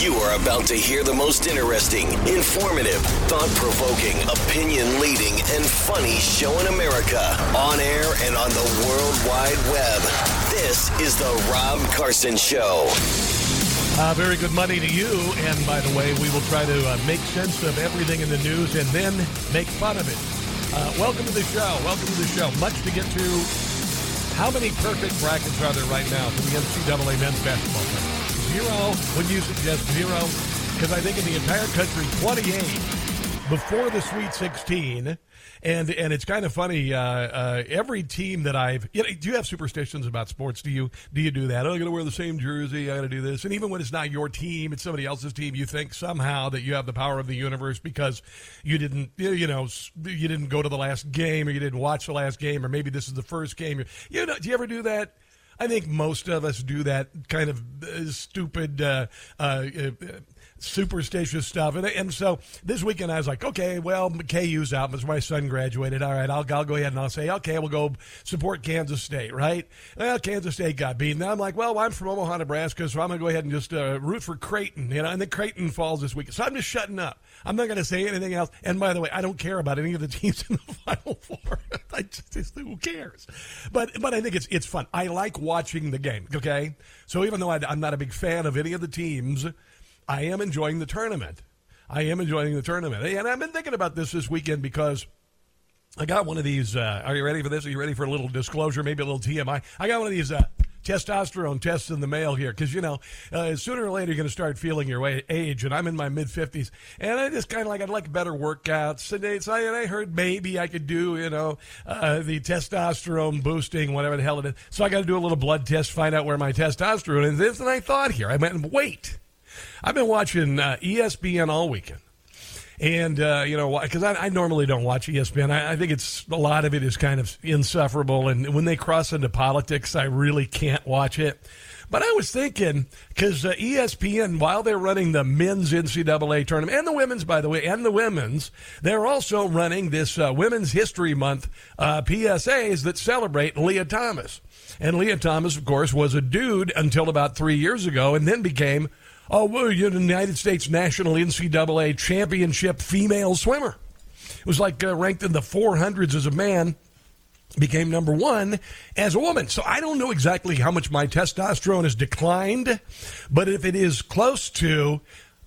You are about to hear the most interesting, informative, thought-provoking, opinion-leading, and funny show in America, on air and on the World Wide Web. This is The Rob Carson Show. Very good Monday to you, and by the way, we will try to make sense of everything in the news and then make fun of it. Welcome to the show. Welcome to the show. Much to get to. How many perfect brackets are there right now for the NCAA men's basketball tournament? 0. Would you suggest 0? Because I think in the entire country, 28 before the Sweet 16. And it's kind of funny. Every team that I've, do you have superstitions about sports? Do you do that? Oh, I'm going to wear the same jersey. I'm going to do this. And even when it's not your team, it's somebody else's team, you think somehow that you have the power of the universe because you didn't, you didn't go to the last game, or you didn't watch the last game, or maybe this is the first game. You know, do you ever do that? I think most of us do that kind of stupid, superstitious stuff. And so this weekend I was like, okay, well, KU's out because my son graduated. All right, I'll go ahead and I'll say, okay, we'll go support Kansas State, right? Well, Kansas State got beaten. Now I'm like, well, I'm from Omaha, Nebraska, so I'm going to go ahead and just root for Creighton, and then Creighton falls this weekend. So I'm just shutting up. I'm not going to say anything else. And by the way, I don't care about any of the teams in the Final Four. Who cares? But I think it's fun. I like watching the game, okay? So even though I'm not a big fan of any of the teams, I am enjoying the tournament. And I've been thinking about this weekend because I got one of these, are you ready for this? Are you ready for a little disclosure, maybe a little TMI? I got one of these testosterone tests in the mail here because, sooner or later you're going to start feeling your age, and I'm in my mid-50s, and I just kind of I'd like better workouts, and I heard maybe I could do, the testosterone boosting, whatever the hell it is. So I got to do a little blood test, find out where my testosterone is, and I thought here, I went, wait. I've been watching ESPN all weekend, and because I normally don't watch ESPN. I think it's a lot of it is kind of insufferable, and when they cross into politics, I really can't watch it. But I was thinking, because ESPN, while they're running the men's NCAA tournament, and the women's, by the way, they're also running this Women's History Month PSAs that celebrate Lia Thomas. And Lia Thomas, of course, was a dude until about 3 years ago, and then became the United States National NCAA Championship female swimmer. It was like ranked in the 400s as a man, became number one as a woman. So I don't know exactly how much my testosterone has declined, but if it is close to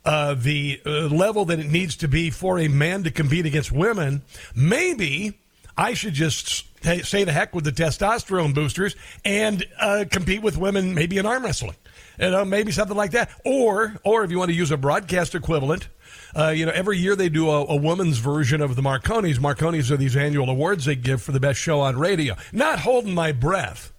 the level that it needs to be for a man to compete against women, maybe I should just say the heck with the testosterone boosters and compete with women maybe in arm wrestling. Maybe something like that. Or if you want to use a broadcast equivalent, every year they do a woman's version of the Marconis. Marconis are these annual awards they give for the best show on radio. Not holding my breath.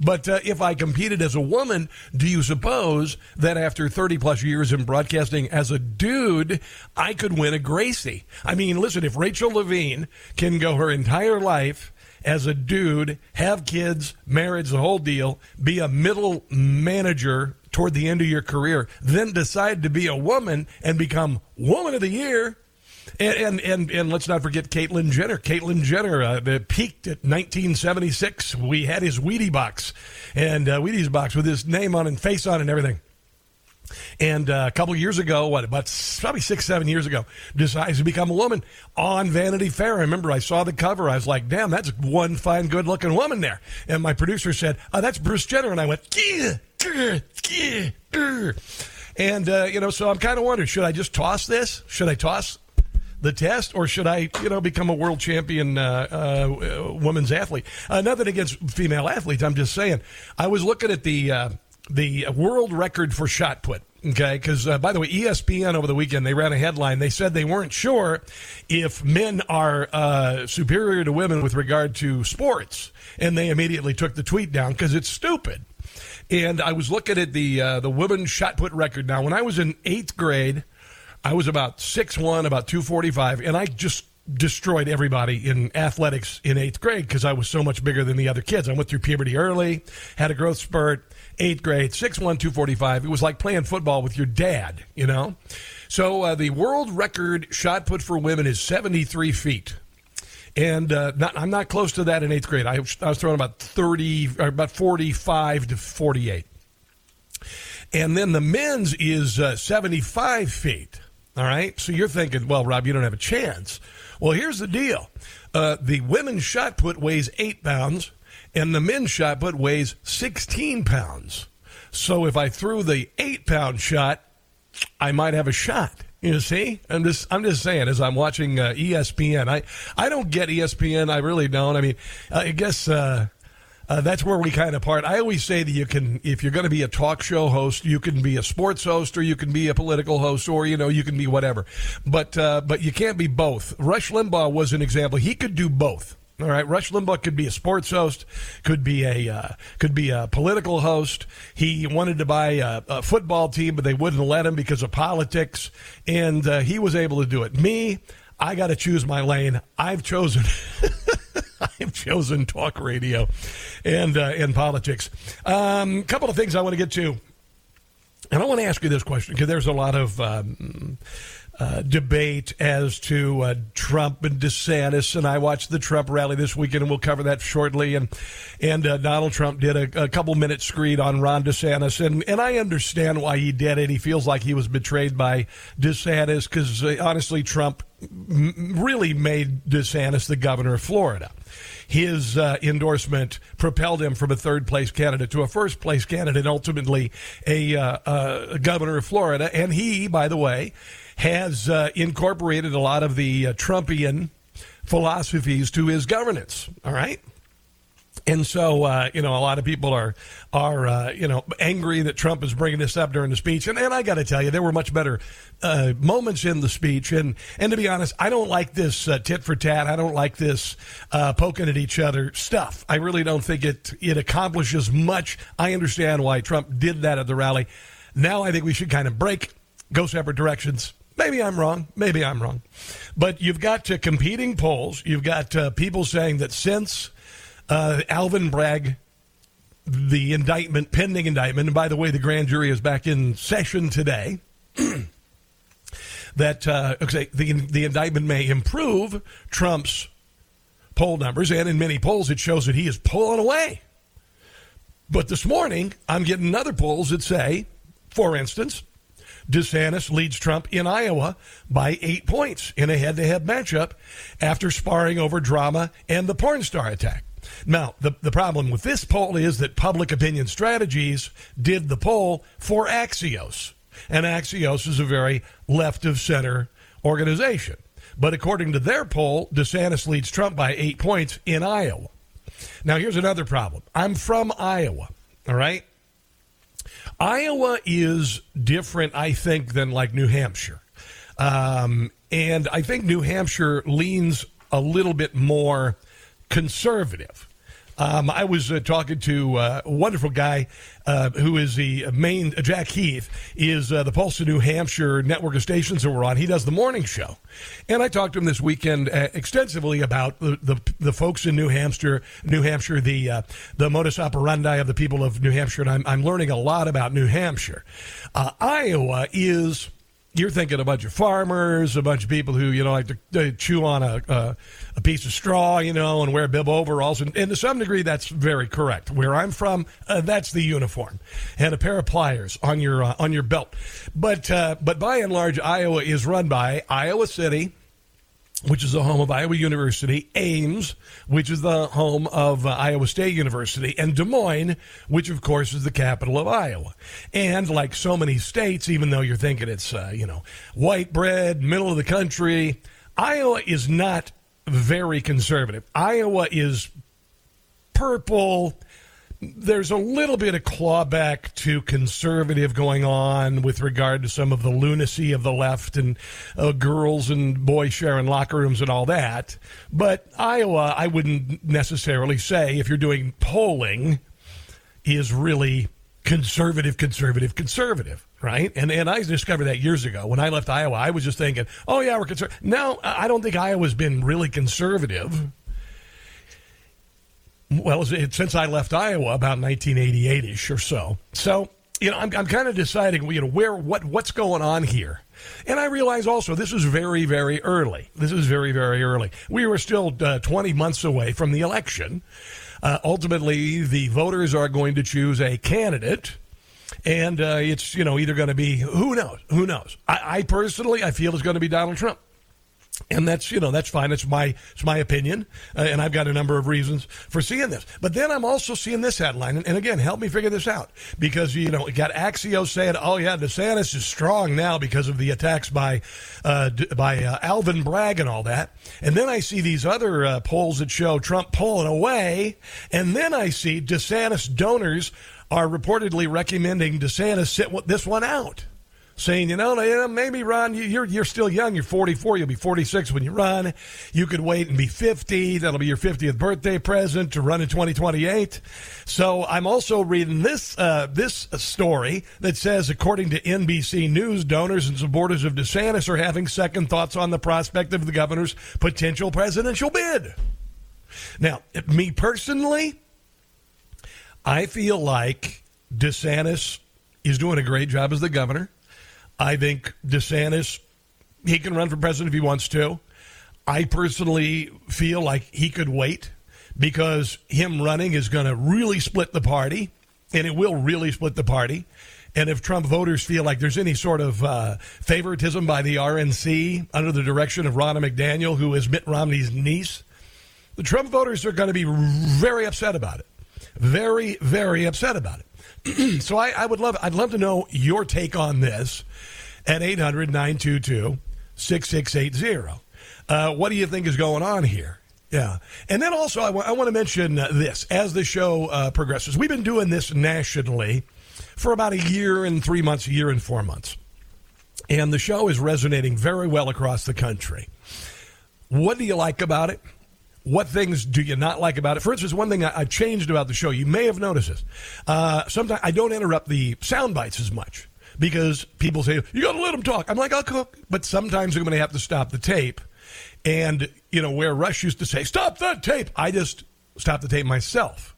But if I competed as a woman, do you suppose that after 30-plus years in broadcasting as a dude, I could win a Gracie? I mean, listen, if Rachel Levine can go her entire life as a dude, have kids, marriage, the whole deal, be a middle manager toward the end of your career, then decide to be a woman and become Woman of the Year. And let's not forget Caitlyn Jenner. Caitlyn Jenner peaked at 1976. We had his Wheaties box with his name on and face on and everything. And a couple years ago, about probably 6-7 years ago, decides to become a woman on Vanity Fair. I remember I saw the cover. I was like, damn, that's one fine, good-looking woman there. And my producer said, oh, that's Bruce Jenner. And I went, gah, gah, gah, gah. And, you know, so I'm kind of wondering, should I just toss this? Should I toss the test, or should I, you know, become a world champion women's athlete? Nothing against female athletes. I'm just saying. I was looking at the world record for shot put. Okay, because, by the way, ESPN over the weekend, they ran a headline. They said they weren't sure if men are superior to women with regard to sports. And they immediately took the tweet down because it's stupid. And I was looking at the women's shot put record. Now, when I was in 8th grade, I was about 6'1", about 245, and I just destroyed everybody in athletics in 8th grade because I was so much bigger than the other kids. I went through puberty early, had a growth spurt. 8th grade, 6'1", 245. It was like playing football with your dad, you know? So the world record shot put for women is 73 feet. And I'm not close to that in 8th grade. I was throwing about 30, or about 45 to 48. And then the men's is 75 feet, all right? So you're thinking, well, Rob, you don't have a chance. Well, here's the deal. The women's shot put weighs 8 pounds. And the men's shot put weighs 16 pounds. So if I threw the 8-pound shot, I might have a shot. You see? I'm just saying, as I'm watching ESPN. I don't get ESPN. I really don't. I mean, I guess that's where we kind of part. I always say that you can, if you're going to be a talk show host, you can be a sports host, or you can be a political host, or, you know, you can be whatever. But you can't be both. Rush Limbaugh was an example. He could do both. All right, Rush Limbaugh could be a sports host, could be a political host. He wanted to buy a football team, but they wouldn't let him because of politics, and he was able to do it. Me, I got to choose my lane. I've chosen talk radio and politics. Couple of things I want to get to, and I want to ask you this question because there's a lot of debate as to Trump and DeSantis, and I watched the Trump rally this weekend, and we'll cover that shortly. And Donald Trump did a couple-minute screed on Ron DeSantis, and I understand why he did it. He feels like he was betrayed by DeSantis because, honestly, Trump really made DeSantis the governor of Florida. His endorsement propelled him from a third-place candidate to a first-place candidate, and ultimately a governor of Florida. And he, by the way, has incorporated a lot of the Trumpian philosophies to his governance, all right? And so, you know, a lot of people are you know, angry that Trump is bringing this up during the speech. And I got to tell you, there were much better moments in the speech. And to be honest, I don't like this tit for tat. I don't like this poking at each other stuff. I really don't think it accomplishes much. I understand why Trump did that at the rally. Now I think we should kind of break, go separate directions. Maybe I'm wrong. But you've got competing polls. You've got people saying that since Alvin Bragg, the pending indictment, and by the way, the grand jury is back in session today, that the indictment may improve Trump's poll numbers, and in many polls it shows that he is pulling away. But this morning, I'm getting other polls that say, for instance, DeSantis leads Trump in Iowa by 8 points in a head-to-head matchup after sparring over drama and the porn star attack. Now, the problem with this poll is that Public Opinion Strategies did the poll for Axios, and Axios is a very left-of-center organization. But according to their poll, DeSantis leads Trump by 8 points in Iowa. Now, here's another problem. I'm from Iowa, all right? Iowa is different, I think, than like New Hampshire. And I think New Hampshire leans a little bit more conservative. I was talking to a wonderful guy who is the main, Jack Heath, is the Pulse of New Hampshire network of stations that we're on. He does the morning show. And I talked to him this weekend extensively about the folks in New Hampshire, the modus operandi of the people of New Hampshire. And I'm learning a lot about New Hampshire. Iowa is... You're thinking a bunch of farmers, a bunch of people who, you know, like to chew on a piece of straw, you know, and wear bib overalls. And to some degree, that's very correct. Where I'm from, that's the uniform. And a pair of pliers on your belt. But by and large, Iowa is run by Iowa City, which is the home of Iowa University, Ames, which is the home of Iowa State University, and Des Moines, which, of course, is the capital of Iowa. And like so many states, even though you're thinking it's, white bread, middle of the country, Iowa is not very conservative. Iowa is purple. There's a little bit of clawback to conservative going on with regard to some of the lunacy of the left and girls and boys sharing locker rooms and all that. But Iowa, I wouldn't necessarily say, if you're doing polling, is really conservative, right? And I discovered that years ago. When I left Iowa, I was just thinking, oh, yeah, we're conservative. No, I don't think Iowa's been really conservative. Well, since I left Iowa, about 1988-ish or so. So, I'm kind of deciding, what's going on here. And I realize also this is very, very early. We were still 20 months away from the election. Ultimately, the voters are going to choose a candidate, and it's, either going to be, who knows. I personally, I feel it's going to be Donald Trump. And that's, that's fine. It's my opinion, and I've got a number of reasons for seeing this. But then I'm also seeing this headline, and again, help me figure this out, because, it got Axios saying, oh, yeah, DeSantis is strong now because of the attacks by Alvin Bragg and all that. And then I see these other polls that show Trump pulling away, and then I see DeSantis donors are reportedly recommending DeSantis sit this one out, saying, maybe, Ron, you're still young. You're 44. You'll be 46 when you run. You could wait and be 50. That'll be your 50th birthday present to run in 2028. So I'm also reading this story that says, according to NBC News, donors and supporters of DeSantis are having second thoughts on the prospect of the governor's potential presidential bid. Now, me personally, I feel like DeSantis is doing a great job as the governor. I think DeSantis, he can run for president if he wants to. I personally feel like he could wait, because him running is going to really split the party, and it will really split the party. And if Trump voters feel like there's any sort of favoritism by the RNC under the direction of Ronna McDaniel, who is Mitt Romney's niece, the Trump voters are going to be very upset about it. Very, very upset about it. So I'd love to know your take on this at 800-922-6680. What do you think is going on here? Yeah. And then also I want to mention this as the show progresses. We've been doing this nationally for about a year and 4 months. And the show is resonating very well across the country. What do you like about it? What things do you not like about it? For instance, one thing I've changed about the show, you may have noticed this. Sometimes I don't interrupt the sound bites as much, because people say, you got to let them talk. I'm like, I'll cook. But sometimes I'm going to have to stop the tape. And, where Rush used to say, stop the tape, I just stop the tape myself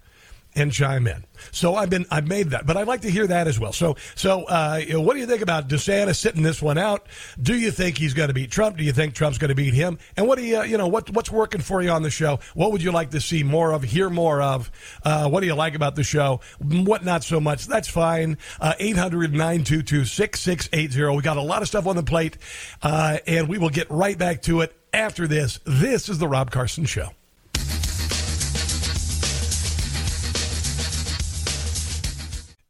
and chime in. So I've made that, but I'd like to hear that as well. So what do you think about DeSantis sitting this one out? Do you think he's going to beat Trump? Do you think Trump's going to beat him? And what do you, what's working for you on the show? What would you like to see more of, hear more of? What do you like about the show? What not so much? That's fine. 800-922-6680. We got a lot of stuff on the plate, and we will get right back to it after this. This is The Rob Carson Show.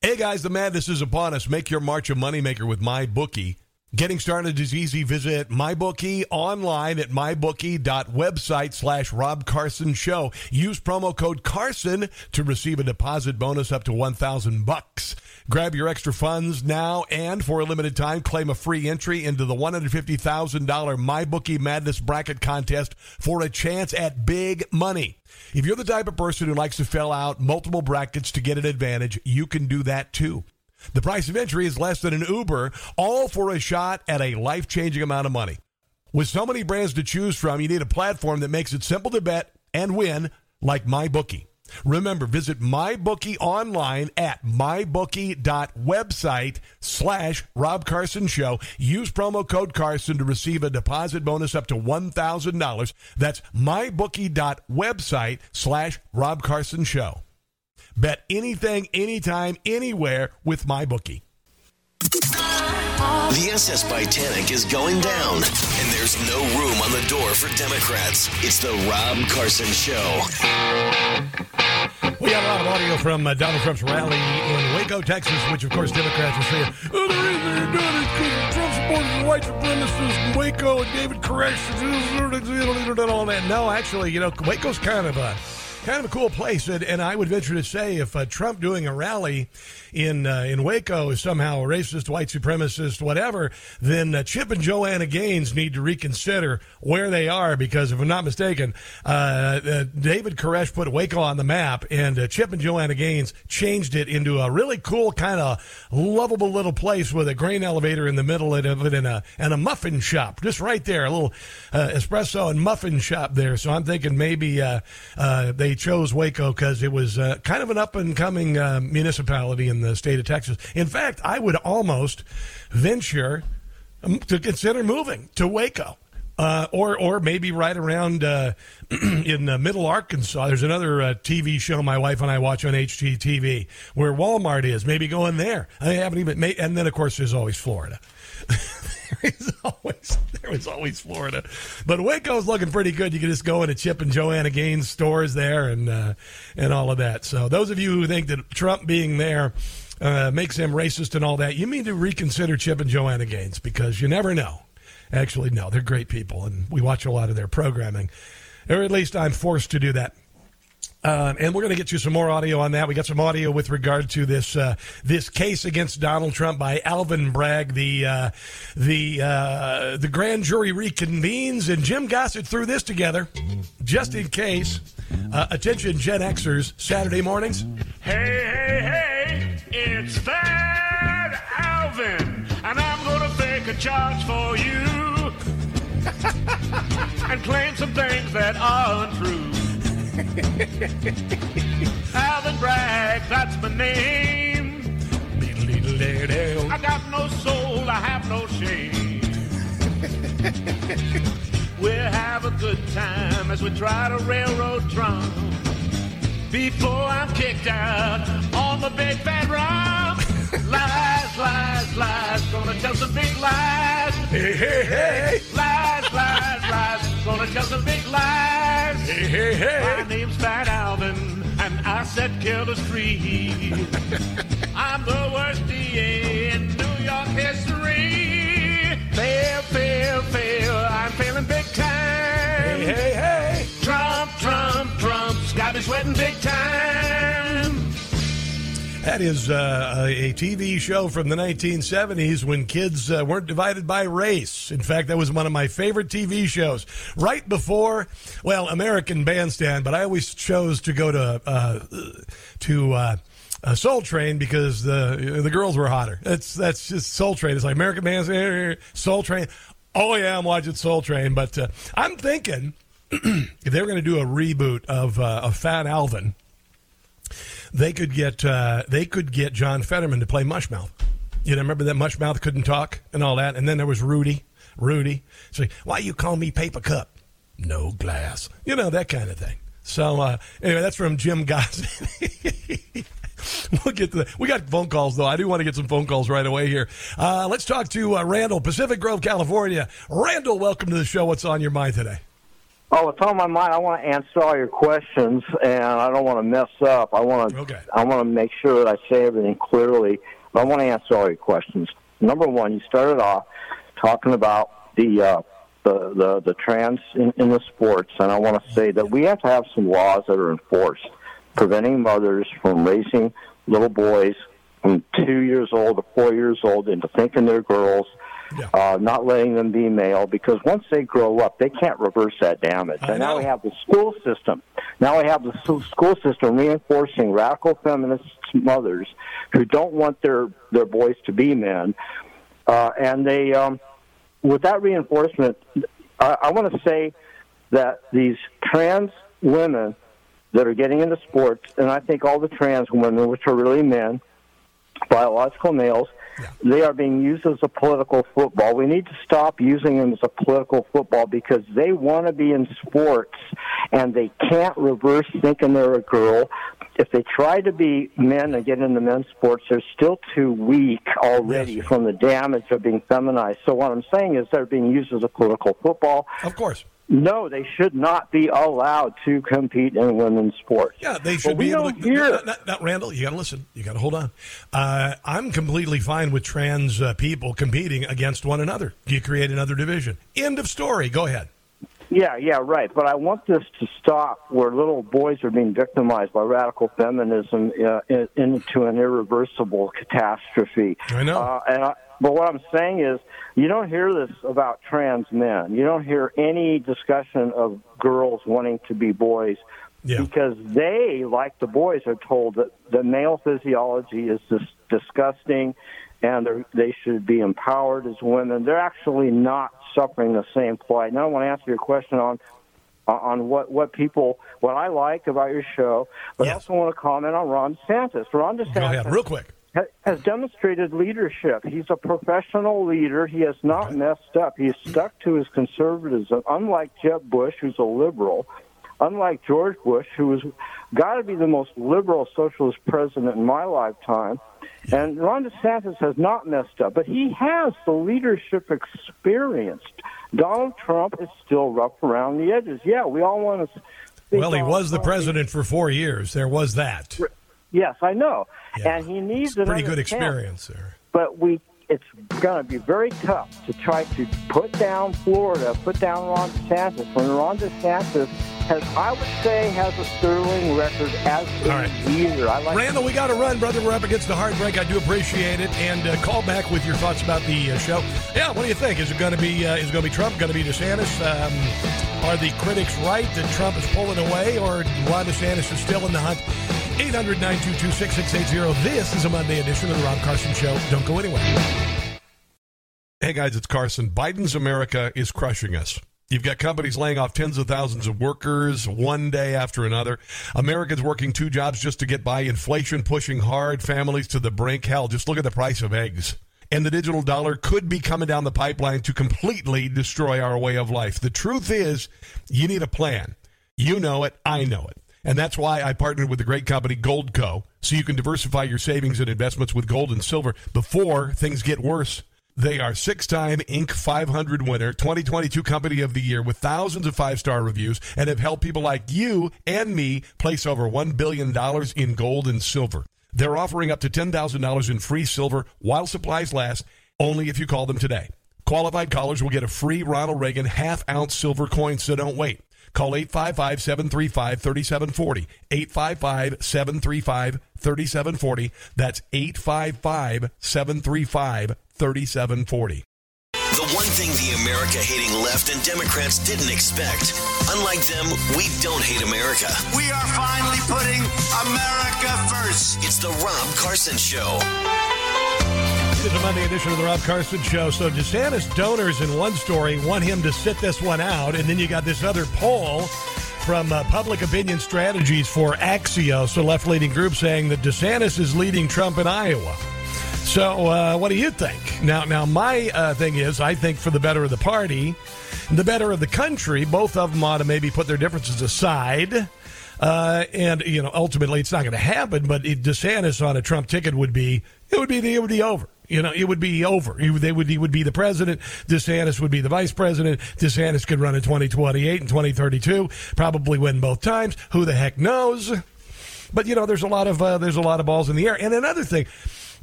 Hey guys, the madness is upon us. Make your March a moneymaker with MyBookie. Getting started is easy. Visit MyBookie online at mybookie.website/Rob Carson Show. Use promo code Carson to receive a deposit bonus up to $1,000. Grab your extra funds now, and for a limited time, claim a free entry into the $150,000 MyBookie Madness Bracket Contest for a chance at big money. If you're the type of person who likes to fill out multiple brackets to get an advantage, you can do that too. The price of entry is less than an Uber, all for a shot at a life-changing amount of money. With so many brands to choose from, you need a platform that makes it simple to bet and win, like MyBookie. Remember, visit MyBookie online at mybookie.website/Rob Carson Show. Use promo code Carson to receive a deposit bonus up to $1,000. That's mybookie.website/Rob Carson Show. Bet anything, anytime, anywhere with MyBookie. The SS Titanic is going down, and there's no room on the door for Democrats. It's the Rob Carson Show. We got a lot of audio from Donald Trump's rally in Waco, Texas, which, of course, Democrats are saying, oh, the reason they're doing it is because Trump supported the white supremacists in Waco and gave it corrections and all that. No, actually, you know, Waco's kind of a cool place, and I would venture to say if Trump doing a rally in Waco is somehow a racist, white supremacist, whatever, then Chip and Joanna Gaines need to reconsider where they are, because if I'm not mistaken, David Koresh put Waco on the map, and Chip and Joanna Gaines changed it into a really cool, kind of lovable little place with a grain elevator in the middle of it and a muffin shop just right there, a little espresso and muffin shop there. So I'm thinking maybe they chose Waco because it was kind of an up-and-coming municipality in the state of Texas. In fact, I would almost venture to consider moving to Waco, or maybe right around in Middle Arkansas. There's another TV show my wife and I watch on HGTV where Walmart is. Maybe going there. I haven't even made, and then of course there's always Florida. There is always Florida, but Waco's looking pretty good. You can just go into Chip and Joanna Gaines stores there and all of that. So those of you who think that Trump being there makes him racist and all that, you need to reconsider Chip and Joanna Gaines, because you never know. Actually, no, they're great people, and we watch a lot of their programming, or at least I'm forced to do that. And we're going to get you some more audio on that. We got some audio with regard to this this case against Donald Trump by Alvin Bragg. The grand jury reconvenes, and Jim Gossett threw this together just in case. Attention, Gen Xers, Saturday mornings. Hey, it's Fat Alvin, and I'm going to make a charge for you and claim some things that are untrue. Alvin Bragg, that's my name. I got no soul, I have no shame. We'll have a good time as we try to railroad Trump before I'm kicked out on the big fat rock. Lies, gonna tell some big lies. Hey. Lies, gonna tell some big lies. Hey. My name's Fat Alvin, and I set killers free. I'm the worst DA in New York history. Fail, I'm failing big time. Hey. Trump's got me sweating big time. That is a TV show from the 1970s when kids weren't divided by race. In fact, that was one of my favorite TV shows. Right before, well, American Bandstand, but I always chose to go to Soul Train because the girls were hotter. That's just Soul Train. It's like American Bandstand, Soul Train. Oh, yeah, I'm watching Soul Train. But I'm thinking if they were going to do a reboot of Fat Alvin, they could get John Fetterman to play Mushmouth. You know, remember that Mushmouth couldn't talk and all that? And then there was Rudy. It's like, why you call me paper cup? No glass. You know, that kind of thing. So anyway, that's from Jim Gossett. We'll get to that. We got phone calls, though. I do want to get some phone calls right away here. Let's talk to Randall, Pacific Grove, California. Randall, welcome to the show. What's on your mind today? Oh, it's on my mind. I want to answer all your questions, and I don't want to mess up. I want to make sure that I say everything clearly. But I want to answer all your questions. Number one, you started off talking about the trans in the sports, and I want to say that we have to have some laws that are enforced, preventing mothers from raising little boys from 2 years old to 4 years old into thinking they're girls. Yeah. Not letting them be male, because once they grow up, they can't reverse that damage. And now we have the school system. Reinforcing radical feminist mothers who don't want their boys to be men. And they, with that reinforcement, I want to say that these trans women that are getting into sports, and I think all the trans women, which are really men, biological males, They are being used as a political football. We need to stop using them as a political football because they want to be in sports, and they can't reverse thinking they're a girl. If they try to be men and get into men's sports, they're still too weak already from the damage of being feminized. So what I'm saying is they're being used as a political football. Of course. No, they should not be allowed to compete in women's sports. Yeah, they should be able to. Randall, you got to listen. You got to hold on. I'm completely fine with trans people competing against one another. You create another division. End of story. Go ahead. Yeah, right. But I want this to stop where little boys are being victimized by radical feminism into an irreversible catastrophe. I know. But what I'm saying is you don't hear this about trans men. You don't hear any discussion of girls wanting to be boys because they, like the boys, are told that the male physiology is just disgusting and they should be empowered as women. They're actually not suffering the same plight. Now I want to answer your question on what I like about your show, but I also want to comment on Ron DeSantis. Ron DeSantis. Go ahead, real quick. Has demonstrated leadership. He's a professional leader. He has not messed up. He's stuck to his conservatism, unlike Jeb Bush, who's a liberal, unlike George Bush, who has got to be the most liberal socialist president in my lifetime. And Ron DeSantis has not messed up, but he has the leadership experience. Donald Trump is still rough around the edges. Yeah, we all want to... Well, he was the president for 4 years. There was that. Yes, I know. Yeah. And he needs a pretty good experience there. But it's going to be very tough to try to put down Florida, put down Ron DeSantis, when Ron DeSantis has a sterling record as a leader. Randall, we got to run, brother. We're up against the hard break. I do appreciate it. And call back with your thoughts about the show. Yeah, what do you think? Is it going to be Trump, going to be DeSantis? Are the critics right that Trump is pulling away, or Ron DeSantis is still in the hunt? 800-922-6680. This is a Monday edition of The Rob Carson Show. Don't go anywhere. Hey, guys, it's Carson. Biden's America is crushing us. You've got companies laying off tens of thousands of workers one day after another. Americans working two jobs just to get by. Inflation pushing hard. Families to the brink. Hell, just look at the price of eggs. And the digital dollar could be coming down the pipeline to completely destroy our way of life. The truth is, you need a plan. You know it. I know it. And that's why I partnered with the great company GoldCo, so you can diversify your savings and investments with gold and silver before things get worse. They are six-time Inc. 500 winner, 2022 Company of the Year with thousands of five-star reviews, and have helped people like you and me place over $1 billion in gold and silver. They're offering up to $10,000 in free silver while supplies last, only if you call them today. Qualified callers will get a free Ronald Reagan half-ounce silver coin, so don't wait. Call 855-735-3740, 855-735-3740. That's 855-735-3740. The one thing the America-hating left and Democrats didn't expect. Unlike them, we don't hate America. We are finally putting America first. It's The Rob Carson Show. This is a Monday edition of The Rob Carson Show. So DeSantis donors in one story want him to sit this one out. And then you got this other poll from Public Opinion Strategies for Axios, a left-leaning group, saying that DeSantis is leading Trump in Iowa. So what do you think? Now my thing is, I think for the better of the party, the better of the country, both of them ought to maybe put their differences aside. And, you know, ultimately it's not going to happen, but if DeSantis on a Trump ticket would be over. You know, it would be over. He would be the president. DeSantis would be the vice president. DeSantis could run in 2028 and 2032, probably win both times. Who the heck knows? But, you know, there's a lot of balls in the air. And another thing,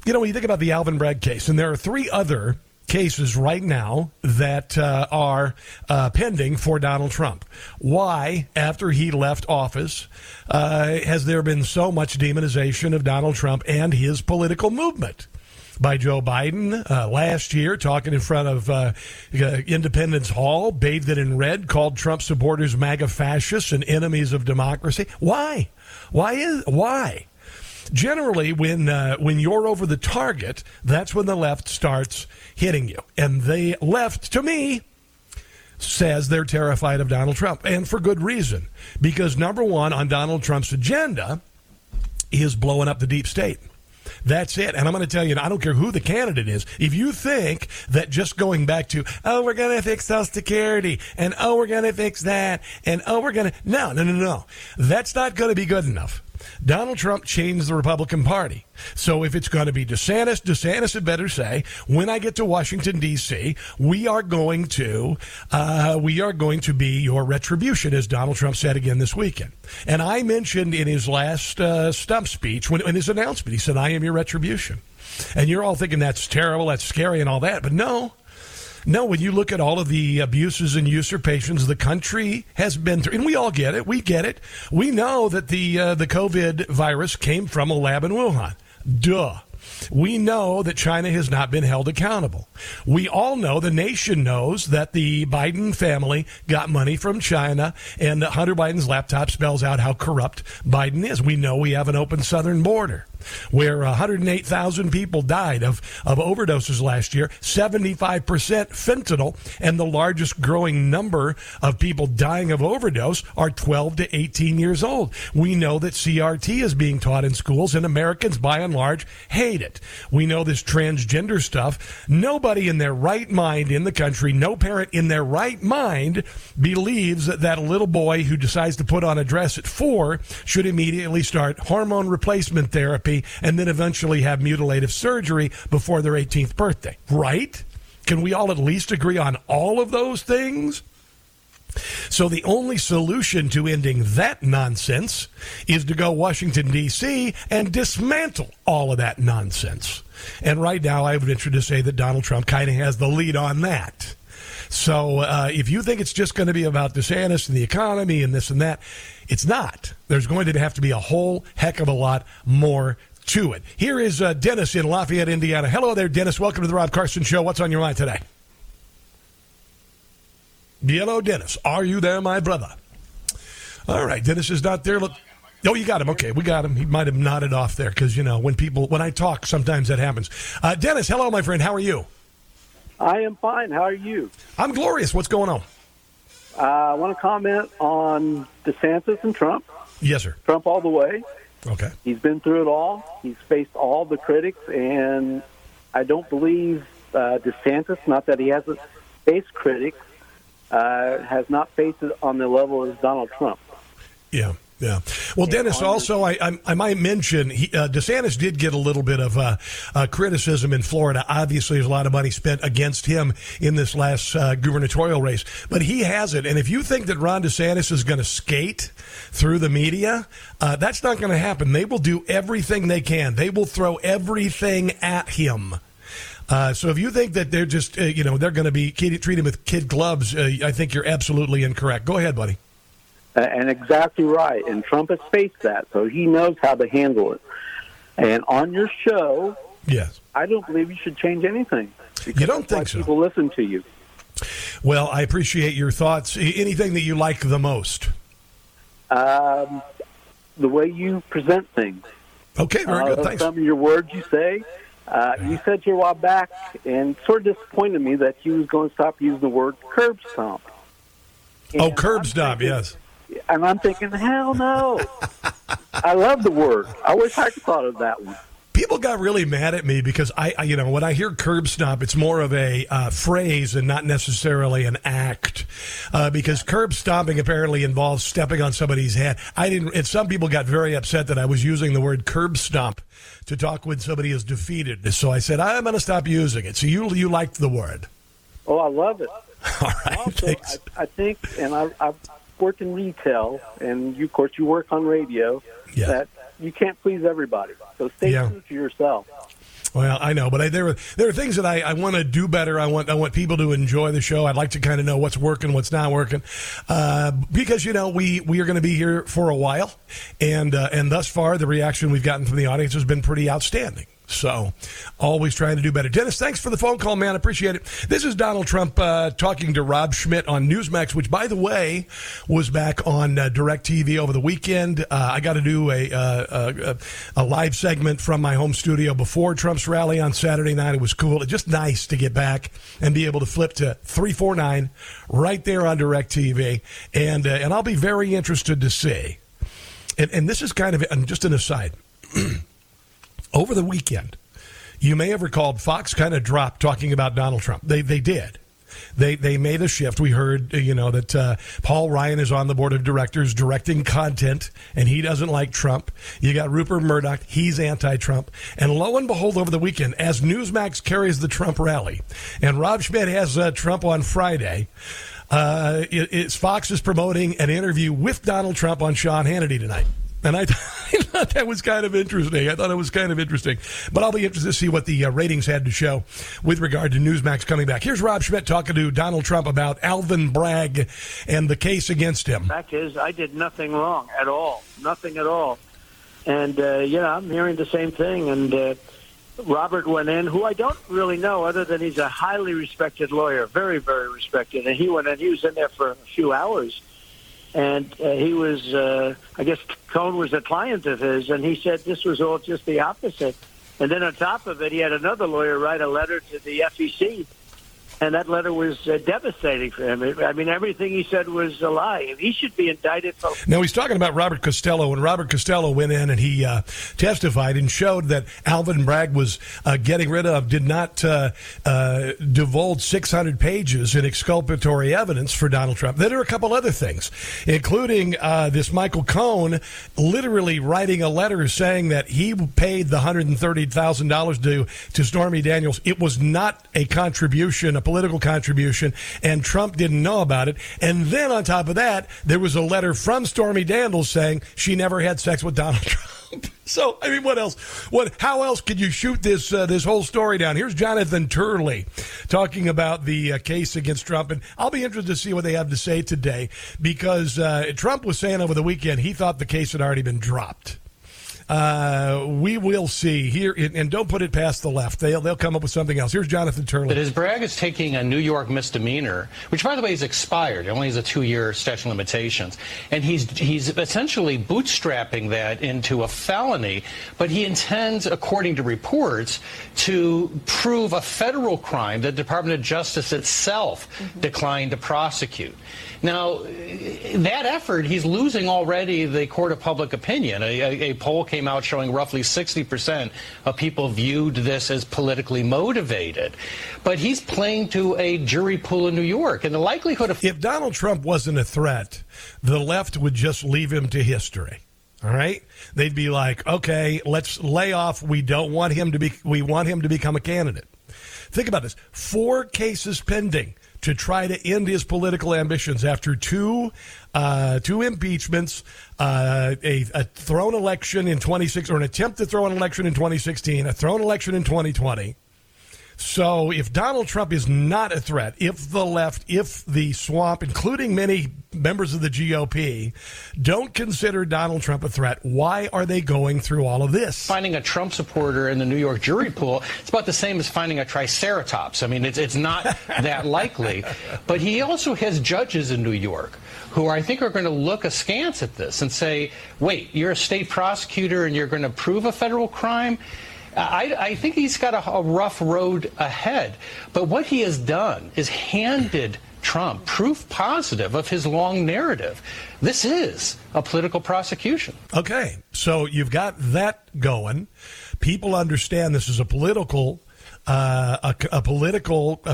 you know, when you think about the Alvin Bragg case, and there are three other cases right now that are pending for Donald Trump. Why, after he left office, has there been so much demonization of Donald Trump and his political movement? By Joe Biden last year, talking in front of Independence Hall, bathed it in red, called Trump supporters MAGA fascists and enemies of democracy. Why? Why? Generally, when you're over the target, that's when the left starts hitting you. And the left, to me, says they're terrified of Donald Trump, and for good reason. Because number one on Donald Trump's agenda is blowing up the deep state. That's it. And I'm going to tell you, I don't care who the candidate is, if you think that just going back to, oh, we're going to fix Social Security, and oh, we're going to fix that, and oh, we're going to... No. That's not going to be good enough. Donald Trump changed the Republican Party. So if it's going to be DeSantis, DeSantis had better say, when I get to Washington, D.C., we are going to be your retribution, as Donald Trump said again this weekend. And I mentioned in his last stump speech, in his announcement, he said, I am your retribution. And you're all thinking that's terrible, that's scary and all that. But no, when you look at all of the abuses and usurpations the country has been through, and we all get it, we get it. We know that the COVID virus came from a lab in Wuhan. Duh. We know that China has not been held accountable. We all know, the nation knows, that the Biden family got money from China, and that Hunter Biden's laptop spells out how corrupt Biden is. We know we have an open southern border, where 108,000 people died of overdoses last year, 75% fentanyl, and the largest growing number of people dying of overdose are 12 to 18 years old. We know that CRT is being taught in schools, and Americans, by and large, hate it. We know this transgender stuff. Nobody in their right mind in the country, no parent in their right mind, believes that a little boy who decides to put on a dress at 4 should immediately start hormone replacement therapy and then eventually have mutilative surgery before their 18th birthday, right? Can we all at least agree on all of those things? So the only solution to ending that nonsense is to go Washington, D.C. and dismantle all of that nonsense. And right now, I would venture to say that Donald Trump kind of has the lead on that. So if you think it's just going to be about DeSantis and the economy and this and that, it's not. There's going to have to be a whole heck of a lot more to it. Here is Dennis in Lafayette, Indiana. Hello there, Dennis. Welcome to the Rob Carson Show. What's on your mind today? Hello, Dennis. Are you there, my brother? All right. Dennis is not there. Look. Oh, you got him. Okay, we got him. He might have nodded off there because, you know, when I talk, sometimes that happens. Dennis, hello, my friend. How are you? I am fine. How are you? I'm glorious. What's going on? I want to comment on DeSantis and Trump. Yes, sir. Trump all the way. Okay. He's been through it all. He's faced all the critics, and I don't believe DeSantis, not that he hasn't faced critics, has not faced it on the level as Donald Trump. Yeah. Yeah. Well, Dennis, also, I might mention DeSantis did get a little bit of criticism in Florida. Obviously, there's a lot of money spent against him in this last gubernatorial race, but he has it. And if you think that Ron DeSantis is going to skate through the media, that's not going to happen. They will do everything they can. They will throw everything at him. So if you think that they're just, they're going to be treated with kid gloves, I think you're absolutely incorrect. Go ahead, buddy. And exactly right. And Trump has faced that, so he knows how to handle it. And on your show, yes, I don't believe you should change anything. You don't think so? People listen to you. Well, I appreciate your thoughts. Anything that you like the most? The way you present things. Okay, very good. Thanks. Some of your words you say. You said here a while back, and sort of disappointed me that you was going to stop using the word curb stomp. And curb stomp, yes. And I'm thinking, hell no. I love the word. I wish I could thought of that one. People got really mad at me because I when I hear curb stomp, it's more of a phrase and not necessarily an act, because curb stomping apparently involves stepping on somebody's head. And some people got very upset that I was using the word curb stomp to talk when somebody is defeated. So I said, I'm going to stop using it. So you liked the word. Oh, I love it. All right. Also, I think, and I've work in retail, and you, of course, you work on radio, yeah, that you can't please everybody, so stay true to yourself. Well, I know, but there are things that I want to do better. I want people to enjoy the show. I'd like to kind of know what's working, what's not working, because we are going to be here for a while, and thus far the reaction we've gotten from the audience has been pretty outstanding. So, always trying to do better. Dennis, thanks for the phone call, man. Appreciate it. This is Donald Trump talking to Rob Schmidt on Newsmax, which, by the way, was back on DirecTV over the weekend. I got to do a live segment from my home studio before Trump's rally on Saturday night. It was cool. It's just nice to get back and be able to flip to 349 right there on DirecTV. And I'll be very interested to see. And this is kind of just an aside. over the weekend, you may have recalled Fox kind of dropped talking about Donald Trump. They did. They made a shift. We heard, that Paul Ryan is on the board of directors directing content, and he doesn't like Trump. You got Rupert Murdoch. He's anti-Trump. And lo and behold, over the weekend, as Newsmax carries the Trump rally, and Rob Schmidt has Trump on Friday, Fox is promoting an interview with Donald Trump on Sean Hannity tonight. And I thought that was kind of interesting. But I'll be interested to see what the ratings had to show with regard to Newsmax coming back. Here's Rob Schmidt talking to Donald Trump about Alvin Bragg and the case against him. The fact is, I did nothing wrong at all. Nothing at all. And, I'm hearing the same thing. And Robert went in, who I don't really know other than he's a highly respected lawyer, very, very respected. And he went in. He was in there for a few hours. And he was, I guess Cohen was a client of his, and he said this was all just the opposite. And then on top of it, he had another lawyer write a letter to the FEC, and that letter was devastating for him. I mean, everything he said was a lie. He should be indicted. Now, he's talking about Robert Costello, and Robert Costello went in and he testified and showed that Alvin Bragg was getting rid of, did not divulge 600 pages in exculpatory evidence for Donald Trump. There are a couple other things, including this Michael Cohen literally writing a letter saying that he paid the $130,000 to Stormy Daniels. It was not a contribution, political contribution, and Trump didn't know about it. And then on top of that, there was a letter from Stormy Daniels saying she never had sex with Donald Trump. So, I mean, what else? How else could you shoot this whole story down? Here's Jonathan Turley talking about the case against Trump, and I'll be interested to see what they have to say today, because Trump was saying over the weekend he thought the case had already been dropped. We will see here, and don't put it past the left. They'll come up with something else. Here's Jonathan Turley. That is, Bragg is taking a New York misdemeanor, which, by the way, is expired. It only has a 2-year statute of limitations. And he's essentially bootstrapping that into a felony. But he intends, according to reports, to prove a federal crime that the Department of Justice itself declined to prosecute. Now, that effort, he's losing already the court of public opinion. A poll came out showing roughly 60% of people viewed this as politically motivated. But he's playing to a jury pool in New York. And the likelihood of... If Donald Trump wasn't a threat, the left would just leave him to history. All right? They'd be like, okay, let's lay off. We want him to become a candidate. Think about this. 4 cases pending to try to end his political ambitions after two impeachments, a thrown election in 2016, or an attempt to throw an election in 2016, a thrown election in 2020. So if Donald Trump is not a threat, if the left, if the swamp, including many members of the GOP, don't consider Donald Trump a threat, why are they going through all of this? Finding a Trump supporter in the New York jury pool, it's about the same as finding a triceratops. I mean, it's not that likely. But he also has judges in New York who I think are going to look askance at this and say, wait, you're a state prosecutor and you're going to prove a federal crime? I think he's got a rough road ahead. But what he has done is handed Trump proof positive of his long narrative. This is a political prosecution. Okay, so you've got that going. People understand this is a political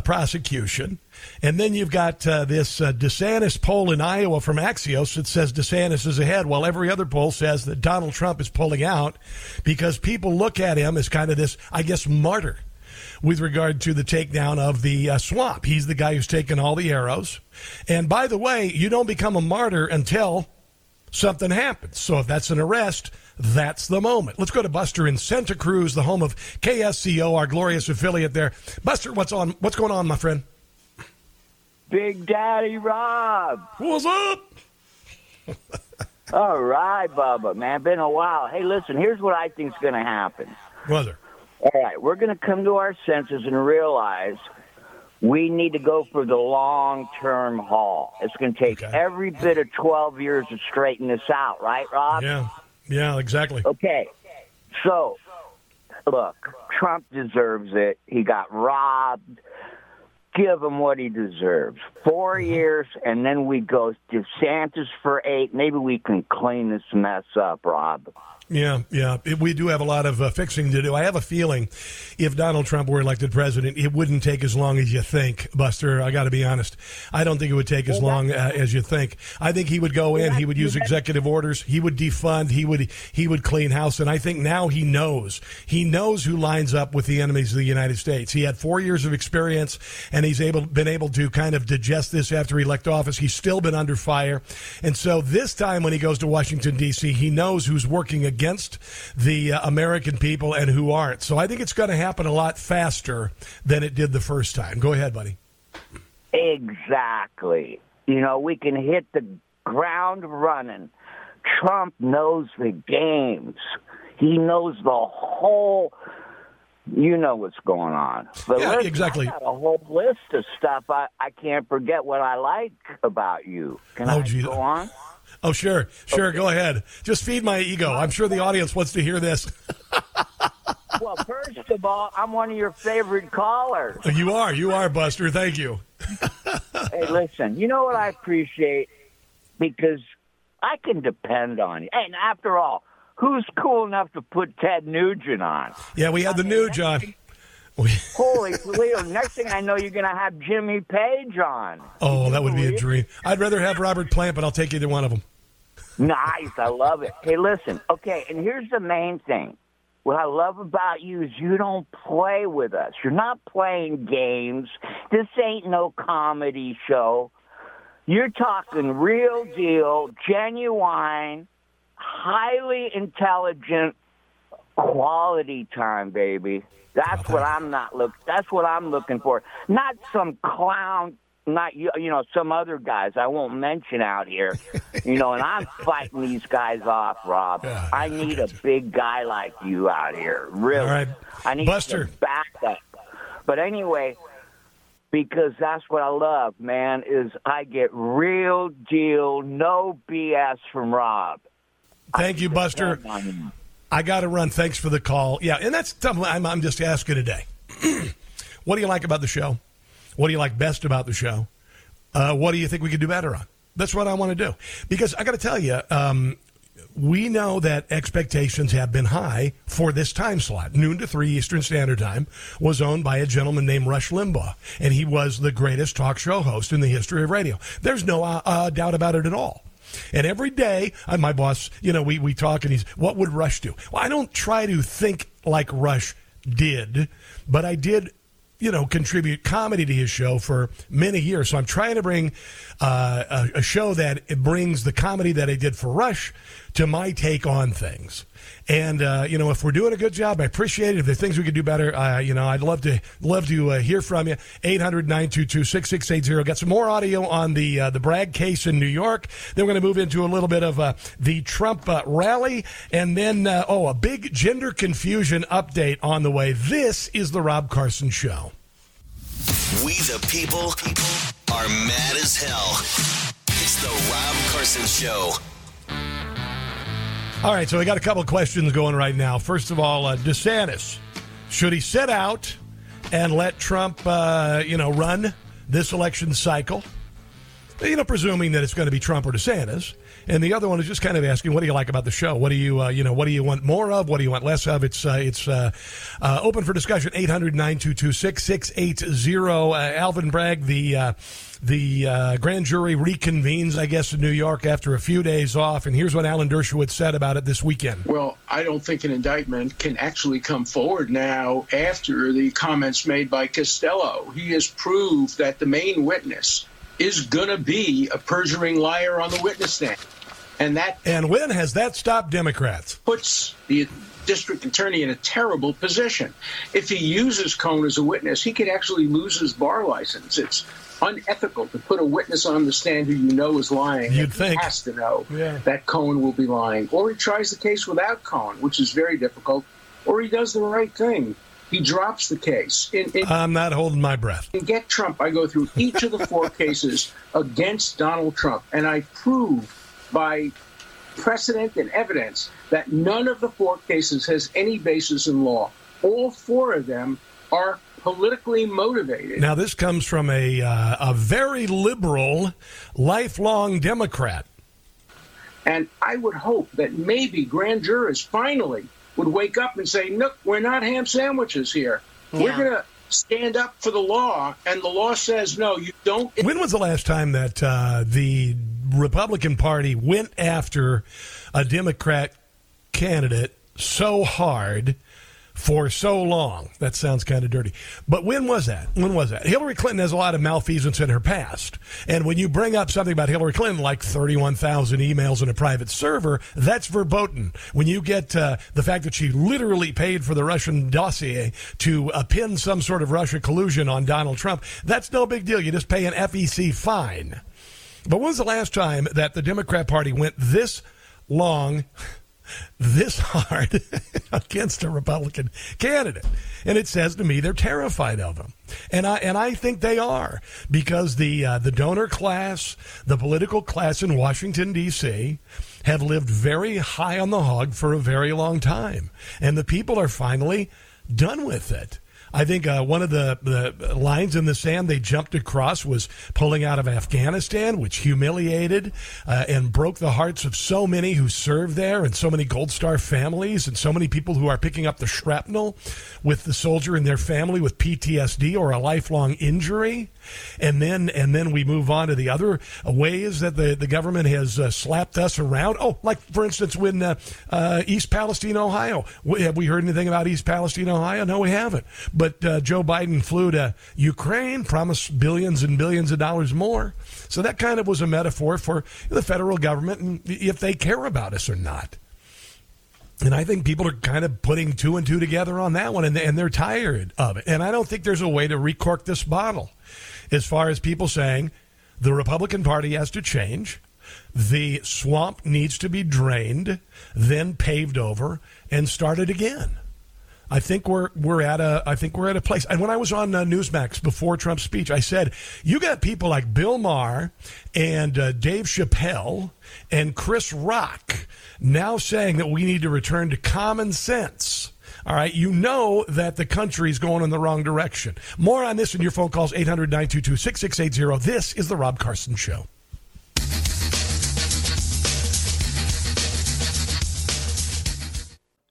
prosecution. And then you've got this DeSantis poll in Iowa from Axios that says DeSantis is ahead, while every other poll says that Donald Trump is pulling out because people look at him as kind of this, I guess, martyr with regard to the takedown of the swamp. He's the guy who's taken all the arrows. And by the way, you don't become a martyr until something happens. So if that's an arrest, that's the moment. Let's go to Buster in Santa Cruz, the home of KSCO, our glorious affiliate there. Buster, what's going on, my friend? Big Daddy Rob. What's up? All right, Bubba, man. Been a while. Hey, listen, here's what I think's going to happen. Brother. All right, we're going to come to our senses and realize we need to go for the long-term haul. It's going to take every bit of 12 years to straighten this out, right, Rob? Yeah, exactly. Okay, so, look, Trump deserves it. He got robbed. Give him what he deserves. 4 years, and then we go DeSantis for 8. Maybe we can clean this mess up, Rob. Yeah. We do have a lot of fixing to do. I have a feeling if Donald Trump were elected president, it wouldn't take as long as you think, Buster. I got to be honest. I don't think it would take as long as you think. I think he would go in. He would use executive orders. He would defund. He would clean house. And I think now he knows. He knows who lines up with the enemies of the United States. He had 4 years of experience, and he's been able to kind of digest this after he left office. He's still been under fire. And so this time when he goes to Washington, D.C., he knows who's working against the American people and who aren't. So I think it's going to happen a lot faster than it did the first time. Go ahead, buddy. Exactly. You know, we can hit the ground running. Trump knows the games. He knows the whole, you know what's going on. But yeah, exactly. I got a whole list of stuff. I can't forget what I like about you. Go on? Oh, sure. Okay. Go ahead. Just feed my ego. I'm sure the audience wants to hear this. Well, first of all, I'm one of your favorite callers. You are, Buster. Thank you. Hey, listen, you know what I appreciate? Because I can depend on you. And after all, who's cool enough to put Ted Nugent on? Yeah, we had the Nuge on. Holy Toledo. Next thing I know, you're going to have Jimmy Page on. Oh, that would be a dream. I'd rather have Robert Plant, but I'll take either one of them. Nice. I love it. Hey, listen. Okay, and here's the main thing. What I love about you is you don't play with us. You're not playing games. This ain't no comedy show. You're talking real deal, genuine, highly intelligent, quality time, baby. That's what I'm looking for. Not some clown, not you know, some other guys I won't mention out here. You know, and I'm fighting these guys off, Rob. Yeah, I need a big guy like you out here, really. All right. I need Buster. Some backup. But anyway, because that's what I love, man, is I get real deal, no BS from Rob. Thank you, Buster. I got to run. Thanks for the call. Yeah, and that's tough. I'm just asking today. What do you like about the show? What do you like best about the show? What do you think we could do better on? That's what I want to do. Because I got to tell you, we know that expectations have been high for this time slot. Noon to 3 Eastern Standard Time was owned by a gentleman named Rush Limbaugh, and he was the greatest talk show host in the history of radio. There's no doubt about it at all. And every day, my boss, you know, we talk, and he's, what would Rush do? Well, I don't try to think like Rush did, but I did, you know, contribute comedy to his show for many years. So I'm trying to bring a show that it brings the comedy that I did for Rush to my take on things. And, you know, if we're doing a good job, I appreciate it. If there's things we could do better, you know, I'd love to hear from you. 800-922-6680. Got some more audio on the Bragg case in New York. Then we're going to move into a little bit of the Trump rally. And then, a big gender confusion update on the way. This is The Rob Carson Show. We the people are mad as hell. It's The Rob Carson Show. All right, so we got a couple of questions going right now. First of all, DeSantis, should he sit out and let Trump, run this election cycle? You know, presuming that it's going to be Trump or DeSantis. And the other one is just kind of asking, what do you like about the show? What do you, what do you want more of? What do you want less of? It's open for discussion. 800-922-6680. Alvin Bragg, the grand jury reconvenes, I guess, in New York after a few days off. And here's what Alan Dershowitz said about it this weekend. Well, I don't think an indictment can actually come forward now after the comments made by Costello. He has proved that the main witness is going to be a perjuring liar on the witness stand. And when has that stopped Democrats? Puts the district attorney in a terrible position. If he uses Cohen as a witness, he could actually lose his bar license. It's unethical to put a witness on the stand who you know is lying. You'd think. He has to know that Cohen will be lying. Or he tries the case without Cohen, which is very difficult. Or he does the right thing. He drops the case. I'm not holding my breath. And get Trump. I go through each of the four cases against Donald Trump, and I prove by precedent and evidence that none of the four cases has any basis in law. All four of them are politically motivated. Now, this comes from a very liberal, lifelong Democrat. And I would hope that maybe grand jurors finally would wake up and say, look, we're not ham sandwiches here. Yeah. We're going to stand up for the law, and the law says no, you don't. When was the last time that the Republican Party went after a Democrat candidate so hard for so long? That sounds kind of dirty. But when was that? When was that? Hillary Clinton has a lot of malfeasance in her past. And when you bring up something about Hillary Clinton, like 31,000 emails in a private server, that's verboten. When you get the fact that she literally paid for the Russian dossier to pin some sort of Russia collusion on Donald Trump, that's no big deal. You just pay an FEC fine. But when was the last time that the Democrat Party went this long, this hard against a Republican candidate? And it says to me they're terrified of him. And I think they are, because the donor class, the political class in Washington, D.C., have lived very high on the hog for a very long time. And the people are finally done with it. I think one of the lines in the sand they jumped across was pulling out of Afghanistan, which humiliated and broke the hearts of so many who served there, and so many Gold Star families, and so many people who are picking up the shrapnel with the soldier and their family with PTSD or a lifelong injury. And then we move on to the other ways that the government has slapped us around. Oh, like, for instance, when East Palestine, Ohio. Have we heard anything about East Palestine, Ohio? No, we haven't. But Joe Biden flew to Ukraine, promised billions and billions of dollars more. So that kind of was a metaphor for the federal government and if they care about us or not. And I think people are kind of putting two and two together on that one, and they're tired of it. And I don't think there's a way to recork this bottle as far as people saying the Republican Party has to change, the swamp needs to be drained, then paved over, and started again. I think we're at a place. And when I was on Newsmax before Trump's speech, I said, you got people like Bill Maher and Dave Chappelle and Chris Rock now saying that we need to return to common sense. All right, you know that the country is going in the wrong direction. More on this in your phone calls, 800-922-6680. This is The Rob Carson Show.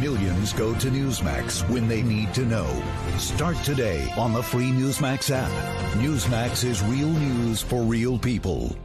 Millions go to Newsmax when they need to know. Start today on the free Newsmax app. Newsmax is real news for real people.